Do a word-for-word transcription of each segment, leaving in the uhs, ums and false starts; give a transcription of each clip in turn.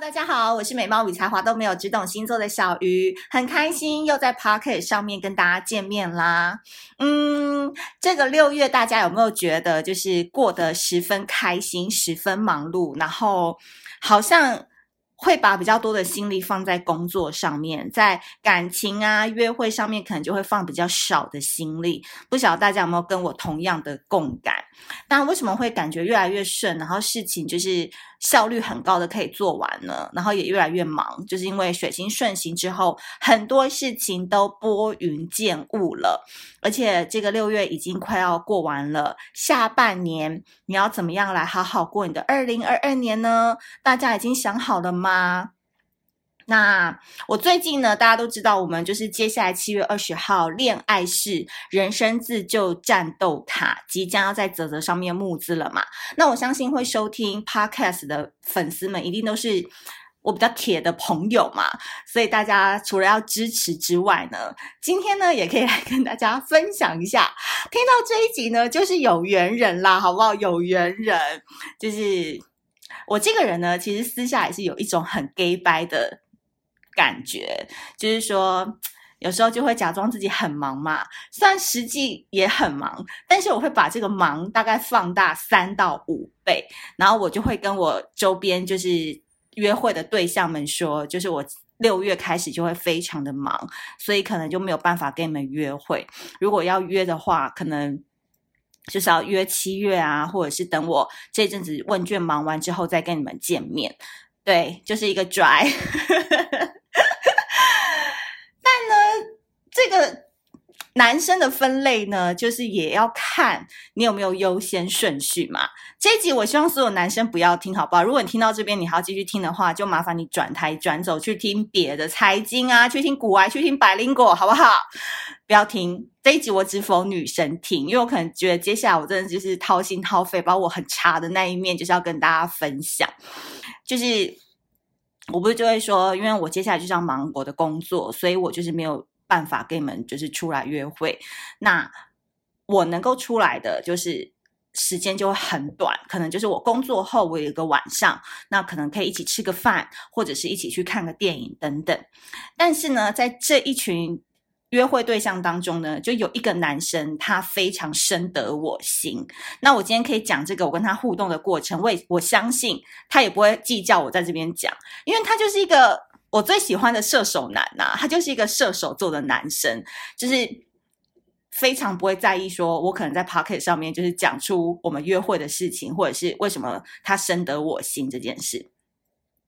大家好，我是美貌与才华都没有，只懂星座的小鱼，很开心又在 Pocket 上面跟大家见面啦。嗯，这个六月大家有没有觉得就是过得十分开心，十分忙碌，然后好像会把比较多的心力放在工作上面，在感情啊、约会上面可能就会放比较少的心力。不晓得大家有没有跟我同样的共感？但为什么会感觉越来越顺，然后事情就是效率很高的可以做完呢？然后也越来越忙，就是因为水星顺行之后，很多事情都拨云见雾了。而且这个六月已经快要过完了，下半年你要怎么样来好好过你的二零二二年呢？大家已经想好了吗？吗？那我最近呢，大家都知道，我们就是接下来七月二十号恋爱式人生自救战斗卡即将要在嘖嘖上面募资了嘛。那我相信会收听 podcast 的粉丝们一定都是我比较铁的朋友嘛，所以大家除了要支持之外呢，今天呢也可以来跟大家分享一下。听到这一集呢，就是有缘人啦，好不好？有缘人就是我这个人呢，其实私下也是有一种很 gay bye 的感觉，就是说有时候就会假装自己很忙嘛，虽然实际也很忙，但是我会把这个忙大概放大三到五倍，然后我就会跟我周边就是约会的对象们说，就是我六月开始就会非常的忙，所以可能就没有办法跟你们约会，如果要约的话，可能就是要约七月啊，或者是等我这阵子问卷忙完之后再跟你们见面。对，就是一个 dry 但呢，这个男生的分类呢，就是也要看你有没有优先顺序嘛。这一集我希望所有男生不要听，好不好？如果你听到这边你还要继续听的话，就麻烦你转台转走去听别的财经啊，去听古玩，去听百灵果，好不好？不要听这一集，我只否女生听，因为我可能觉得接下来我真的就是掏心掏肺，把我很差的那一面就是要跟大家分享。就是我不是就会说，因为我接下来就是要忙我的工作，所以我就是没有办法跟你们就是出来约会。那我能够出来的就是时间就会很短，可能就是我工作后我有一个晚上，那可能可以一起吃个饭，或者是一起去看个电影等等。但是呢，在这一群约会对象当中呢，就有一个男生他非常深得我心。那我今天可以讲这个我跟他互动的过程，我也我相信他也不会计较我在这边讲，因为他就是一个我最喜欢的射手男啊，他就是一个射手座的男生，就是非常不会在意说我可能在 Pocket 上面就是讲出我们约会的事情，或者是为什么他深得我心这件事。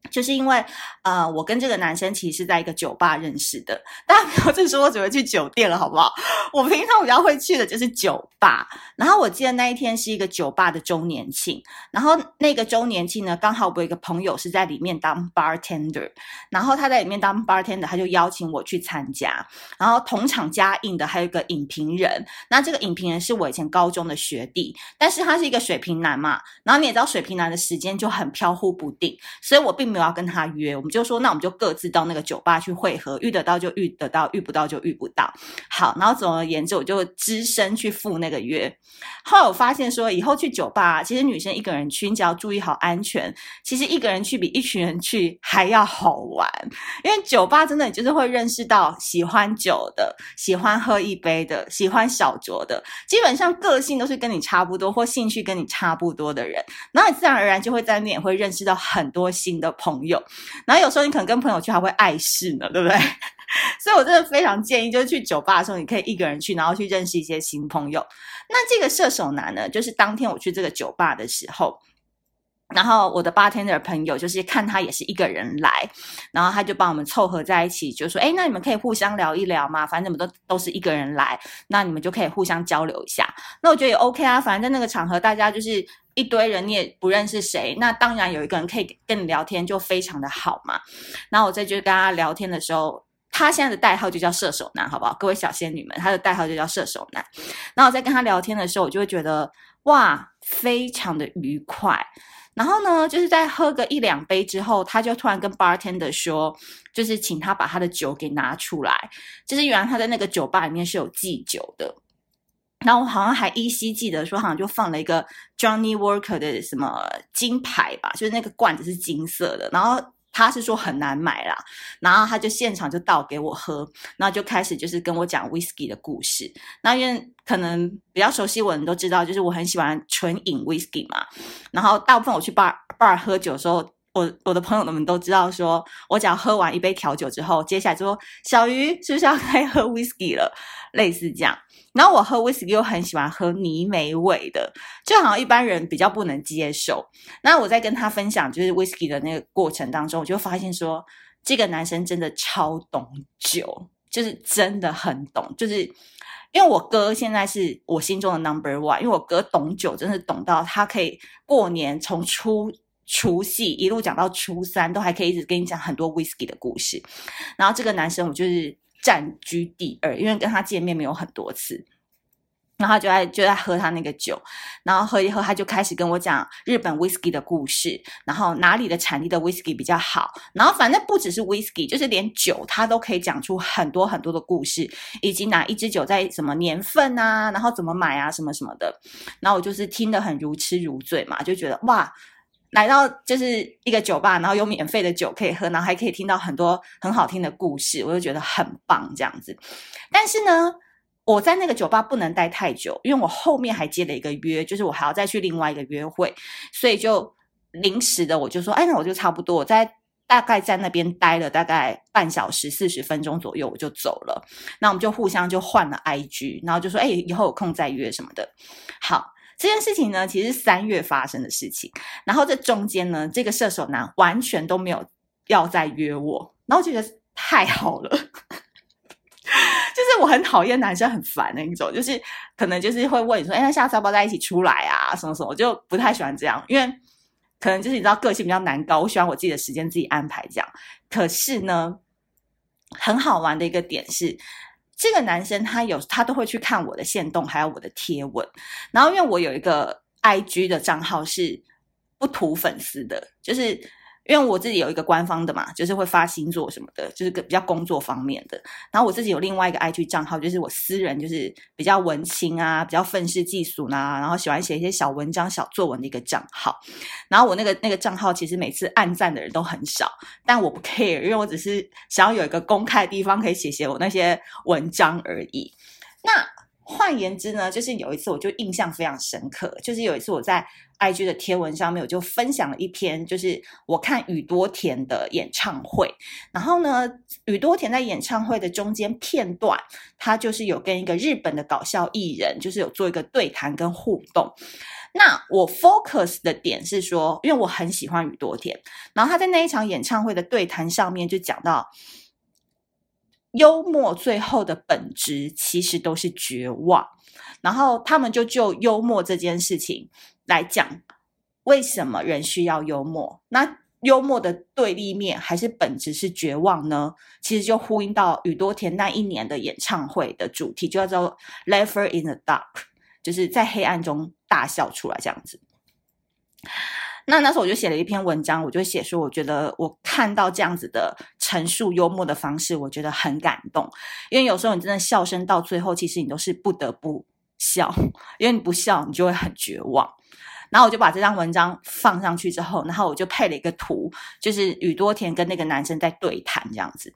就是因为呃，我跟这个男生其实是在一个酒吧认识的，大家不要再说我只会去酒店了，好不好？我平常比较会去的就是酒吧。然后我记得那一天是一个酒吧的周年庆，然后那个周年庆呢，刚好我有一个朋友是在里面当 bartender， 然后他在里面当 bartender， 他就邀请我去参加。然后同场加映的还有一个影评人，那这个影评人是我以前高中的学弟，但是他是一个水瓶男嘛，然后你也知道水瓶男的时间就很飘忽不定，所以我并没有没有要跟他约，我们就说那我们就各自到那个酒吧去会合，遇得到就遇得到，遇不到就遇不到。好，然后总而言之我就只身去赴那个约。后来我发现说以后去酒吧，其实女生一个人去你只要注意好安全，其实一个人去比一群人去还要好玩，因为酒吧真的就是会认识到喜欢酒的、喜欢喝一杯的、喜欢小酌的，基本上个性都是跟你差不多或兴趣跟你差不多的人，然后你自然而然就会在那边也会认识到很多新的朋友朋友，然后有时候你可能跟朋友去还会碍事呢，对不对？所以我真的非常建议就是去酒吧的时候你可以一个人去，然后去认识一些新朋友。那这个射手男呢，就是当天我去这个酒吧的时候，然后我的 bartender 朋友就是看他也是一个人来，然后他就帮我们凑合在一起，就说诶，那你们可以互相聊一聊嘛，反正你们都都是一个人来，那你们就可以互相交流一下。那我觉得也 OK 啊，反正在那个场合大家就是一堆人你也不认识谁，那当然有一个人可以跟你聊天就非常的好嘛。然后我在就跟他聊天的时候，他现在的代号就叫射手男，好不好？各位小仙女们，他的代号就叫射手男。然后我在跟他聊天的时候，我就会觉得哇，非常的愉快。然后呢，就是在喝个一两杯之后，他就突然跟 bartender 说，就是请他把他的酒给拿出来，就是原来他在那个酒吧里面是有寄酒的。然后我好像还依稀记得说，好像就放了一个 Johnny Walker 的什么金牌吧，就是那个罐子是金色的，然后他是说很难买啦，然后他就现场就倒给我喝，然后就开始就是跟我讲 whisky 的故事。那因为可能比较熟悉我的人都知道，就是我很喜欢纯饮 whisky 嘛，然后大部分我去 bar bar 喝酒的时候，我我的朋友们都知道说，我只要喝完一杯调酒之后，接下来就说小鱼是不是要该喝 whisky 了，类似这样。然后我喝 whisky 又很喜欢喝泥煤味的，就好像一般人比较不能接受。那我在跟他分享就是 whisky 的那个过程当中，我就发现说这个男生真的超懂酒，就是真的很懂，就是因为我哥现在是我心中的 number one， 因为我哥懂酒真的懂到他可以过年从初除夕一路讲到初三，都还可以一直跟你讲很多 whisky 的故事。然后这个男生我就是占居第二，因为跟他见面没有很多次，然后他就在就在喝他那个酒，然后喝一喝他就开始跟我讲日本 whisky 的故事，然后哪里的产地的 whisky 比较好，然后反正不只是 whisky， 就是连酒他都可以讲出很多很多的故事，以及哪一支酒在什么年份啊，然后怎么买啊什么什么的。然后我就是听得很如痴如醉嘛，就觉得哇，来到就是一个酒吧，然后有免费的酒可以喝，然后还可以听到很多很好听的故事，我就觉得很棒这样子。但是呢，我在那个酒吧不能待太久，因为我后面还接了一个约，就是我还要再去另外一个约会，所以就临时的我就说，哎，那我就差不多，我在大概在那边待了大概半小时四十分钟左右，我就走了。那我们就互相就换了 I G， 然后就说，哎，以后有空再约什么的。好。这件事情呢，其实是三月发生的事情。然后这中间呢，这个射手男完全都没有要再约我，然后我觉得太好了，就是我很讨厌男生很烦那一种，就是可能就是会问你说，哎，那下次要不要在一起出来啊？什么什么，我就不太喜欢这样，因为可能就是你知道个性比较难搞，我喜欢我自己的时间自己安排这样。可是呢，很好玩的一个点是，这个男生他有他都会去看我的限动还有我的贴文，然后因为我有一个 I G 的账号是不图粉丝的，就是因为我自己有一个官方的嘛，就是会发星座什么的，就是比较工作方面的，然后我自己有另外一个 I G 账号，就是我私人就是比较文青啊，比较愤世嫉俗啊，然后喜欢写一些小文章小作文的一个账号。然后我那个那个账号其实每次按赞的人都很少，但我不 care， 因为我只是想要有一个公开的地方可以写写我那些文章而已。那换言之呢，就是有一次我就印象非常深刻，就是有一次我在 I G 的贴文上面，我就分享了一篇就是我看宇多田的演唱会，然后呢宇多田在演唱会的中间片段，他就是有跟一个日本的搞笑艺人就是有做一个对谈跟互动。那我 focus 的点是说，因为我很喜欢宇多田，然后他在那一场演唱会的对谈上面就讲到，幽默最后的本质其实都是绝望，然后他们就就幽默这件事情来讲，为什么人需要幽默？那幽默的对立面还是本质是绝望呢？其实就呼应到宇多田那一年的演唱会的主题，就叫做 Laughing in the Dark， 就是在黑暗中大笑出来这样子。那那时候我就写了一篇文章，我就写说，我觉得我看到这样子的陈述幽默的方式，我觉得很感动，因为有时候你真的笑声到最后，其实你都是不得不笑，因为你不笑你就会很绝望。然后我就把这张文章放上去之后，然后我就配了一个图，就是宇多田跟那个男生在对谈这样子。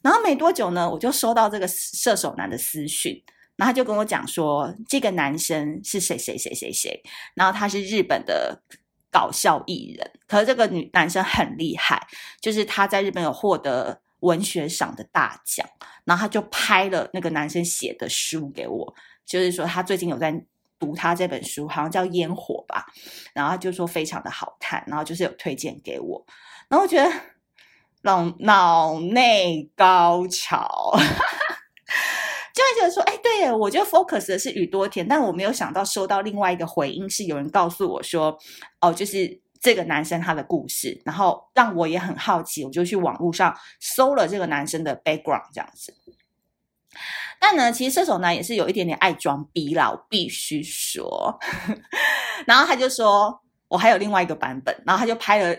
然后没多久呢，我就收到这个射手男的私讯，然后他就跟我讲说，这个男生是谁谁谁谁谁，然后他是日本的搞笑艺人，可是这个女男生很厉害，就是他在日本有获得文学赏的大奖，然后他就拍了那个男生写的书给我，就是说他最近有在读他这本书，好像叫烟火吧，然后他就说非常的好看，然后就是有推荐给我，然后我觉得脑脑内高潮就会觉得说，哎，对耶，我就 focus 的是宇多田，但我没有想到收到另外一个回应，是有人告诉我说，哦，就是这个男生他的故事，然后让我也很好奇，我就去网络上搜了这个男生的 background 这样子。但呢，其实射手男也是有一点点爱装逼啦，我必须说。然后他就说，我还有另外一个版本，然后他就拍了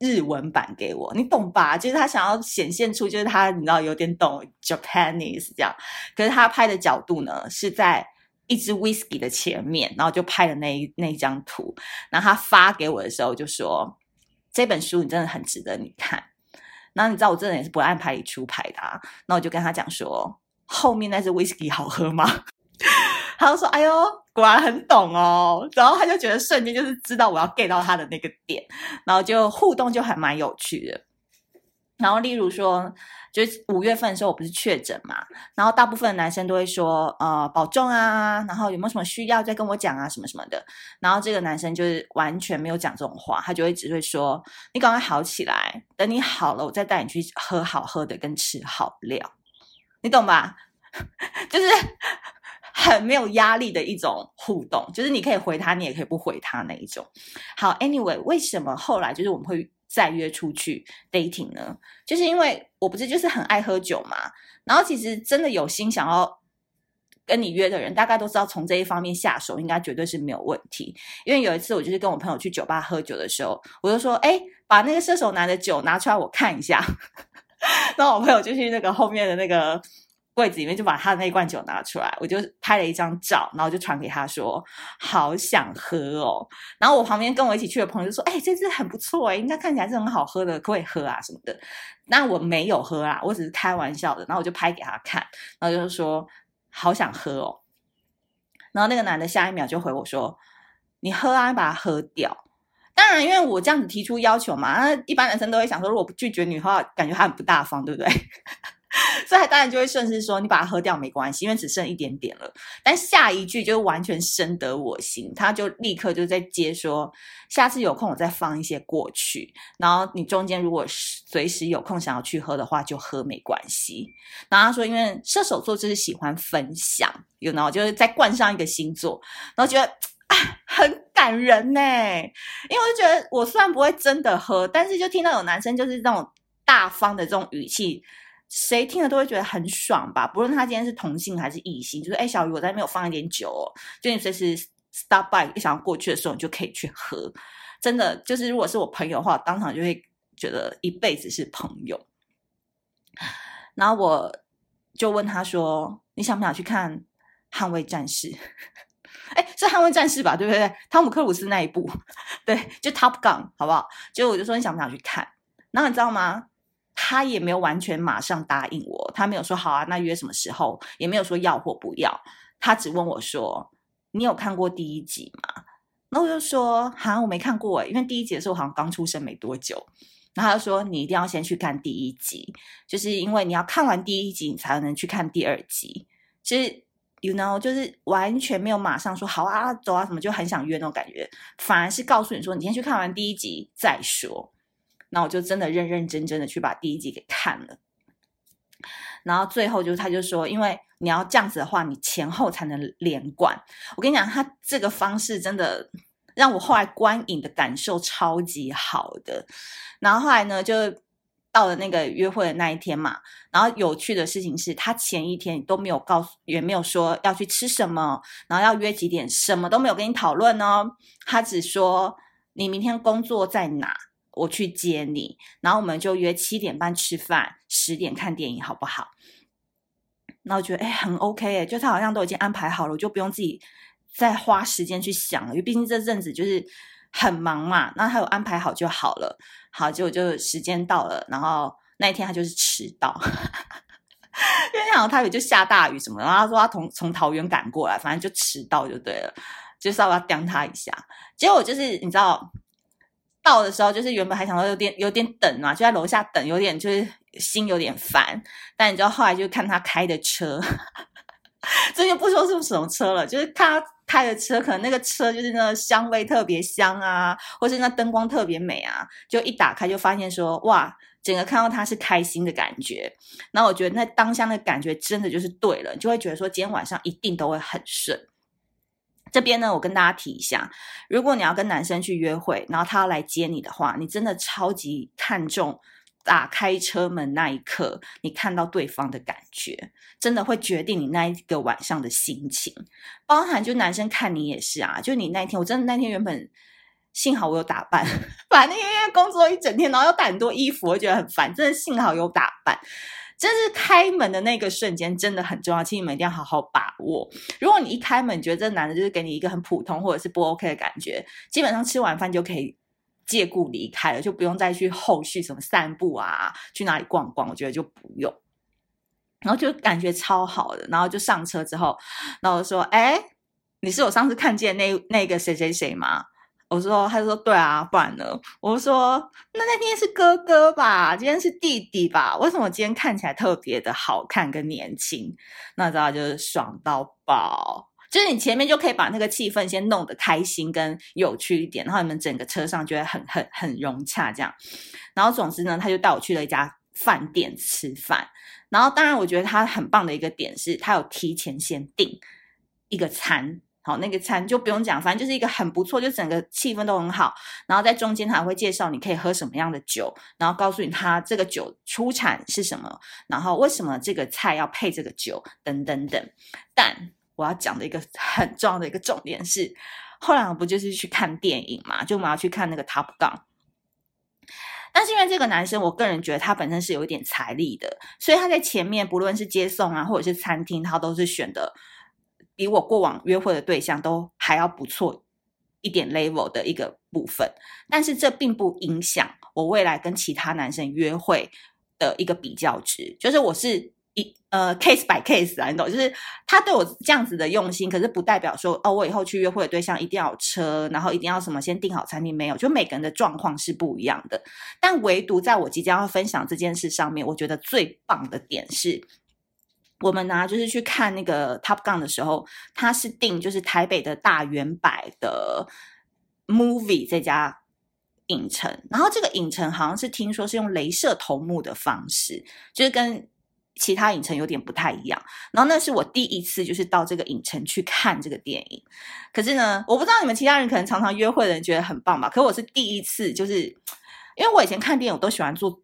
日文版给我，你懂吧，就是他想要显现出就是他你知道有点懂 Japanese 这样，可是他拍的角度呢是在一支 whisky 的前面，然后就拍了那那张图，然后他发给我的时候就说，这本书你真的很值得你看，然后你知道我这人也是不按牌理出牌的啊，那我就跟他讲说后面那支 whisky 好喝吗？他就说哎呦果然很懂哦，然后他就觉得瞬间就是知道我要 get 到他的那个点，然后就互动就还蛮有趣的。然后例如说就是五月份的时候我不是确诊嘛，然后大部分的男生都会说呃保重啊，然后有没有什么需要再跟我讲啊什么什么的，然后这个男生就是完全没有讲这种话，他就会只会说你赶快好起来，等你好了我再带你去喝好喝的跟吃好料，你懂吧？就是很没有压力的一种互动，就是你可以回他你也可以不回他那一种。好 anyway 为什么后来就是我们会再约出去 dating 呢，就是因为我不是就是很爱喝酒嘛，然后其实真的有心想要跟你约的人大概都知道从这一方面下手应该绝对是没有问题。因为有一次我就是跟我朋友去酒吧喝酒的时候，我就说诶把那个射手男的酒拿出来我看一下然后我朋友就去那个后面的那个柜子里面就把他那一罐酒拿出来，我就拍了一张照，然后就传给他说好想喝哦，然后我旁边跟我一起去的朋友就说哎、欸，这支很不错哎、欸，应该看起来是很好喝的，可不可以喝啊什么的，那我没有喝啦，我只是开玩笑的，然后我就拍给他看，然后就说好想喝哦，然后那个男的下一秒就回我说你喝啊，把它喝掉。当然因为我这样子提出要求嘛，一般男生都会想说如果不拒绝你的话感觉他很不大方对不对所以当然就会顺势说你把它喝掉没关系，因为只剩一点点了。但下一句就完全深得我心，他就立刻就在接说下次有空我再放一些过去，然后你中间如果随时有空想要去喝的话就喝没关系。然后他说因为射手座就是喜欢分享 you know, 就是再冠上一个星座，然后觉得很感人呢、欸，因为我就觉得我虽然不会真的喝，但是就听到有男生就是那种大方的这种语气，谁听了都会觉得很爽吧，不论他今天是同性还是异性，就是哎、欸，小鱼我在那边有放一点酒哦，就你随时 stop by 想要过去的时候你就可以去喝。真的就是如果是我朋友的话，当场就会觉得一辈子是朋友。然后我就问他说你想不想去看捍卫战士哎、欸，是捍卫战士吧对不对，汤姆克鲁斯那一部对，就 Top Gun 好不好，就我就说你想不想去看，然后你知道吗他也没有完全马上答应我，他没有说好啊那约什么时候，也没有说要或不要，他只问我说你有看过第一集吗，然后我就说哈我没看过耶，因为第一集的时候我好像刚出生没多久，然后他就说你一定要先去看第一集，就是因为你要看完第一集你才能去看第二集，其实 you know 就是完全没有马上说好啊走啊什么就很想约那种感觉，反而是告诉你说你先去看完第一集再说。那我就真的认认真真的去把第一集给看了，然后最后就是他就说因为你要这样子的话你前后才能连贯，我跟你讲他这个方式真的让我后来观影的感受超级好的。然后后来呢就到了那个约会的那一天嘛，然后有趣的事情是他前一天都没有告诉也没有说要去吃什么，然后要约几点，什么都没有跟你讨论哦，他只说你明天工作在哪我去接你，然后我们就约七点半吃饭，十点看电影好不好？然后我觉得哎、欸、很 OK 哎、欸，就他好像都已经安排好了，我就不用自己再花时间去想了，因为毕竟这阵子就是很忙嘛，那他有安排好就好了。好，结果就时间到了，然后那一天他就是迟到，因为那好像台北就下大雨什么，然后他说他从从桃园赶过来，反正就迟到就对了，就稍微要刁他一下。结果就是你知道。到的时候就是原本还想到有点有点等嘛，就在楼下等，有点就是心有点烦，但你知道后来就看他开的车这就不说是什么车了，就是看他开的车可能那个车就是那香味特别香啊，或是那灯光特别美啊，就一打开就发现说哇整个看到他是开心的感觉，然后我觉得那当下那感觉真的就是对了，你就会觉得说今天晚上一定都会很顺。这边呢我跟大家提一下，如果你要跟男生去约会然后他要来接你的话，你真的超级看重打开车门那一刻你看到对方的感觉，真的会决定你那一个晚上的心情，包含就男生看你也是啊，就你那天我真的那天原本幸好我有打扮，反正因为工作一整天然后又带很多衣服我觉得很烦，真的幸好有打扮，真是开门的那个瞬间真的很重要，请你们一定要好好把握。如果你一开门觉得这男的就是给你一个很普通或者是不 OK 的感觉，基本上吃完饭就可以借故离开了，就不用再去后续什么散步啊，去哪里逛逛，我觉得就不用。然后就感觉超好的，然后就上车之后，然后我说哎、欸，你是我上次看见那那个谁谁谁吗？我说，他就说对啊，不然呢？我说那那天是哥哥吧，今天是弟弟吧？为什么今天看起来特别的好看跟年轻？那你知道就是爽到爆。就是你前面就可以把那个气氛先弄得开心跟有趣一点，然后你们整个车上就会很很很融洽这样。然后总之呢，他就带我去了一家饭店吃饭。然后当然我觉得他很棒的一个点是，他有提前先订一个餐，好，那个餐就不用讲，反正就是一个很不错，就整个气氛都很好。然后在中间他会介绍你可以喝什么样的酒，然后告诉你他这个酒出产是什么，然后为什么这个菜要配这个酒等等等。但我要讲的一个很重要的一个重点是，后来我不就是去看电影嘛，就我们要去看那个 Top Gun。 但是因为这个男生，我个人觉得他本身是有一点财力的，所以他在前面不论是接送啊，或者是餐厅，他都是选的比我过往约会的对象都还要不错一点 level 的一个部分。但是这并不影响我未来跟其他男生约会的一个比较值，就是我是一呃 case by case 啊，你懂，就是他对我这样子的用心，可是不代表说哦，我以后去约会的对象一定要有车，然后一定要什么先订好餐厅，没有，就每个人的状况是不一样的。但唯独在我即将要分享这件事上面，我觉得最棒的点是，我们呢、啊、就是去看那个 Top Gun 的时候，他是订就是台北的大圆百的 movie 这家影城，然后这个影城好像是听说是用雷射投幕的方式，就是跟其他影城有点不太一样。然后那是我第一次就是到这个影城去看这个电影，可是呢，我不知道你们其他人可能常常约会的人觉得很棒吧，可是我是第一次，就是因为我以前看电影我都喜欢坐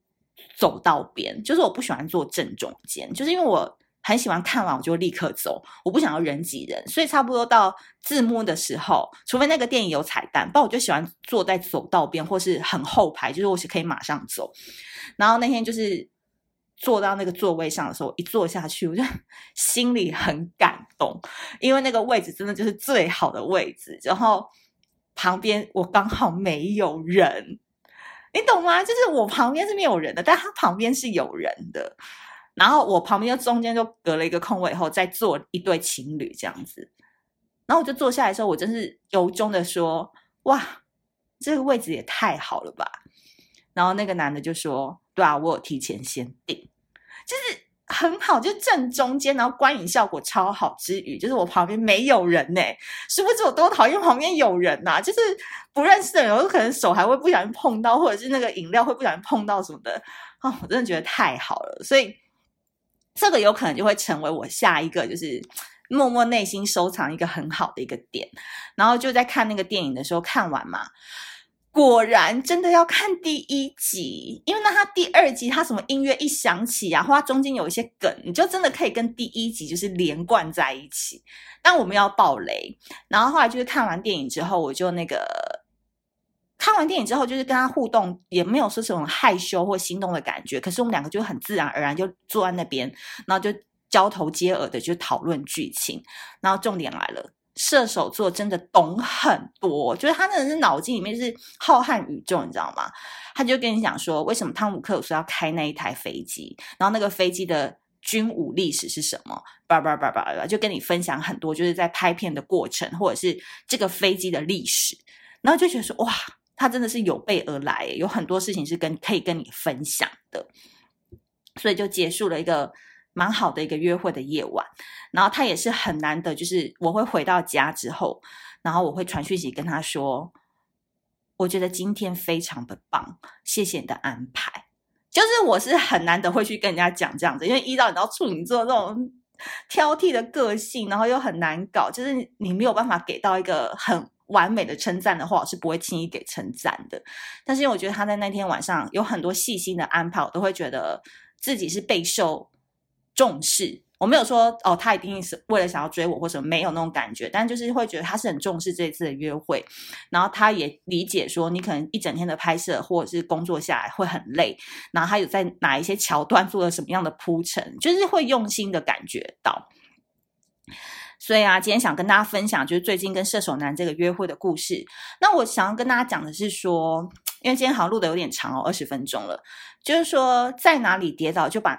走道边，就是我不喜欢坐正中间，就是因为我很喜欢看完我就立刻走，我不想要人挤人，所以差不多到字幕的时候，除非那个电影有彩蛋，不然我就喜欢坐在走道边或是很后排，就是我是可以马上走。然后那天就是坐到那个座位上的时候，一坐下去我就心里很感动，因为那个位置真的就是最好的位置，然后旁边我刚好没有人，你懂吗？就是我旁边是没有人的，但他旁边是有人的，然后我旁边就中间就隔了一个空位，以后再坐一对情侣这样子。然后我就坐下来的时候，我真是由衷的说，哇，这个位置也太好了吧。然后那个男的就说，对啊，我有提前先订，就是很好，就正中间，然后观影效果超好之余，就是我旁边没有人呢、欸，殊不知我多讨厌旁边有人呐、啊，就是不认识的人，我可能手还会不小心碰到，或者是那个饮料会不小心碰到什么的，哦，我真的觉得太好了。所以这个有可能就会成为我下一个就是默默内心收藏一个很好的一个点。然后就在看那个电影的时候，看完嘛，果然真的要看第一集，因为那他第二集他什么音乐一响起啊，或他中间有一些梗，你就真的可以跟第一集就是连贯在一起。但我们要爆雷。然后后来就是看完电影之后，我就那个看完电影之后就是跟他互动，也没有说什么害羞或心动的感觉，可是我们两个就很自然而然就坐在那边，然后就交头接耳的就讨论剧情。然后重点来了，射手座真的懂很多，就是他那个是脑筋里面是浩瀚宇宙，你知道吗？他就跟你讲说为什么汤姆克鲁斯要开那一台飞机，然后那个飞机的军武历史是什么，叭叭叭叭叭，就跟你分享很多，就是在拍片的过程或者是这个飞机的历史。然后就觉得说哇，他真的是有备而来，有很多事情是跟可以跟你分享的。所以就结束了一个蛮好的一个约会的夜晚。然后他也是很难得，就是我会回到家之后，然后我会传讯息跟他说，我觉得今天非常的棒，谢谢你的安排。就是我是很难得会去跟人家讲这样子，因为依照你知道处女座那种挑剔的个性，然后又很难搞，就是你没有办法给到一个很完美的称赞的话，我是不会轻易给称赞的。但是因为我觉得他在那天晚上有很多细心的安排，我都会觉得自己是备受重视。我没有说哦，他一定是为了想要追我或什么，没有那种感觉，但就是会觉得他是很重视这一次的约会。然后他也理解说你可能一整天的拍摄或者是工作下来会很累，然后他有在哪一些桥段做了什么样的铺陈，就是会用心的感觉到。所以啊，今天想跟大家分享就是最近跟射手男这个约会的故事。那我想要跟大家讲的是说，因为今天好像录的有点长哦，二十分钟了，就是说在哪里跌倒就把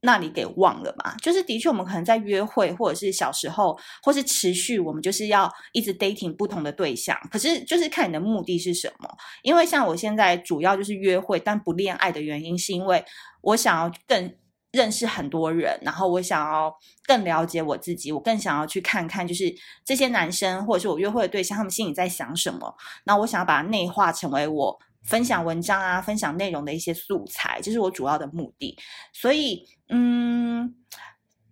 那里给忘了嘛。就是的确我们可能在约会或者是小时候或是持续我们就是要一直 dating 不同的对象，可是就是看你的目的是什么。因为像我现在主要就是约会但不恋爱的原因是因为我想要更认识很多人，然后我想要更了解我自己，我更想要去看看就是这些男生或者是我约会的对象他们心里在想什么，然后我想要把它内化成为我分享文章啊分享内容的一些素材，这是我主要的目的。所以嗯，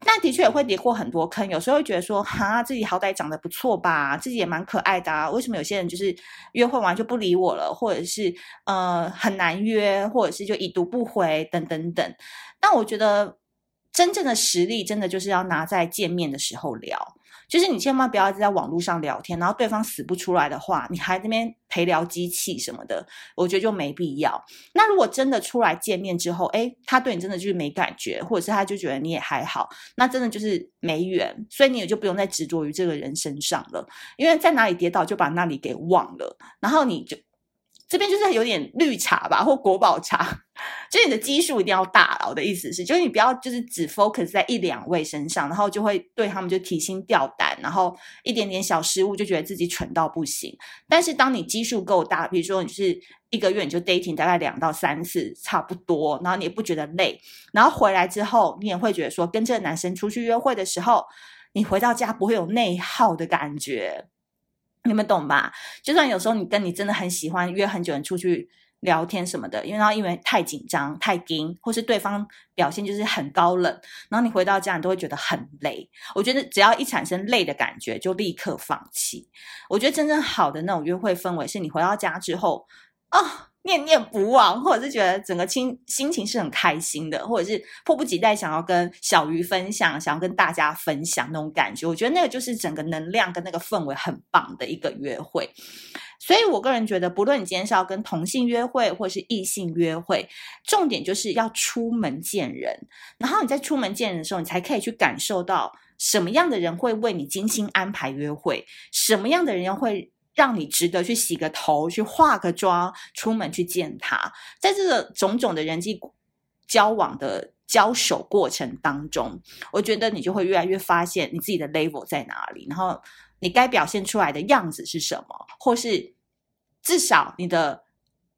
那的确也会跌过很多坑，有时候会觉得说哈，自己好歹长得不错吧，自己也蛮可爱的啊，为什么有些人就是约会完就不理我了，或者是呃很难约，或者是就已读不回等等等。但我觉得真正的实力真的就是要拿在见面的时候聊，就是你千万不要在网络上聊天，然后对方死不出来的话，你还在那边陪聊机器什么的，我觉得就没必要。那如果真的出来见面之后，诶，他对你真的就是没感觉，或者是他就觉得你也还好，那真的就是没缘，所以你也就不用再执着于这个人身上了，因为在哪里跌倒就把那里给忘了，然后你就这边就是有点绿茶吧或国宝茶，就是你的基数一定要大啦。我的意思是就是你不要就是只 focus 在一两位身上，然后就会对他们就提心吊胆，然后一点点小失误就觉得自己蠢到不行。但是当你基数够大，比如说你是一个月你就 dating 大概两到三次差不多，然后你也不觉得累，然后回来之后你也会觉得说跟这个男生出去约会的时候你回到家不会有内耗的感觉，你们懂吧？就算有时候你跟你真的很喜欢约很久人出去聊天什么的，因为然后因为太紧张太紧，或是对方表现就是很高冷，然后你回到家你都会觉得很累。我觉得只要一产生累的感觉就立刻放弃。我觉得真正好的那种约会氛围是你回到家之后哦念念不忘，或者是觉得整个心心情是很开心的，或者是迫不及待想要跟小鱼分享，想要跟大家分享那种感觉。我觉得那个就是整个能量跟那个氛围很棒的一个约会。所以我个人觉得不论你今天是要跟同性约会或者是异性约会，重点就是要出门见人，然后你在出门见人的时候你才可以去感受到什么样的人会为你精心安排约会，什么样的人会让你值得去洗个头去化个妆出门去见他。在这个种种的人际交往的交手过程当中，我觉得你就会越来越发现你自己的 level 在哪里，然后你该表现出来的样子是什么，或是至少你的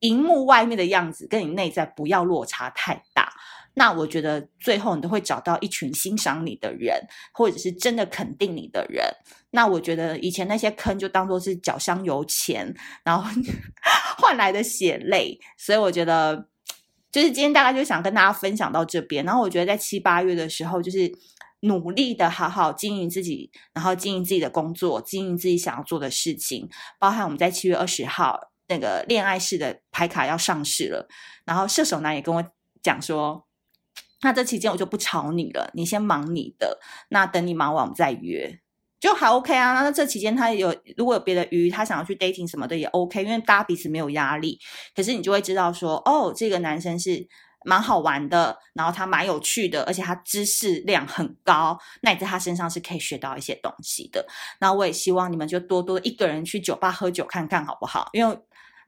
荧幕外面的样子跟你内在不要落差太大。那我觉得最后你都会找到一群欣赏你的人，或者是真的肯定你的人。那我觉得以前那些坑就当作是缴香油钱，然后换来的血泪。所以我觉得就是今天大概就想跟大家分享到这边，然后我觉得在七八月的时候就是努力的好好经营自己，然后经营自己的工作，经营自己想要做的事情，包含我们在七月二十号那个恋爱式的牌卡要上市了，然后射手男也跟我讲说那这期间我就不吵你了，你先忙你的，那等你忙完我们再约，就还 OK 啊。那这期间他有如果有别的鱼他想要去 dating 什么的也 OK， 因为大家彼此没有压力。可是你就会知道说哦，这个男生是蛮好玩的，然后他蛮有趣的，而且他知识量很高，那你在他身上是可以学到一些东西的。那我也希望你们就多多一个人去酒吧喝酒看看好不好，因为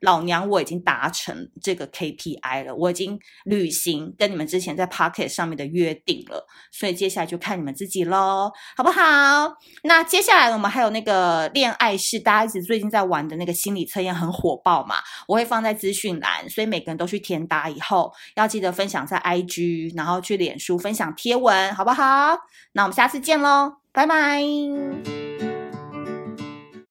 老娘我已经达成这个 K P I 了，我已经履行跟你们之前在 Pocket 上面的约定了，所以接下来就看你们自己咯，好不好？那接下来我们还有那个恋爱式大家一直最近在玩的那个心理测验很火爆嘛，我会放在资讯栏，所以每个人都去填答以后要记得分享在 I G， 然后去脸书分享贴文好不好？那我们下次见咯，拜拜。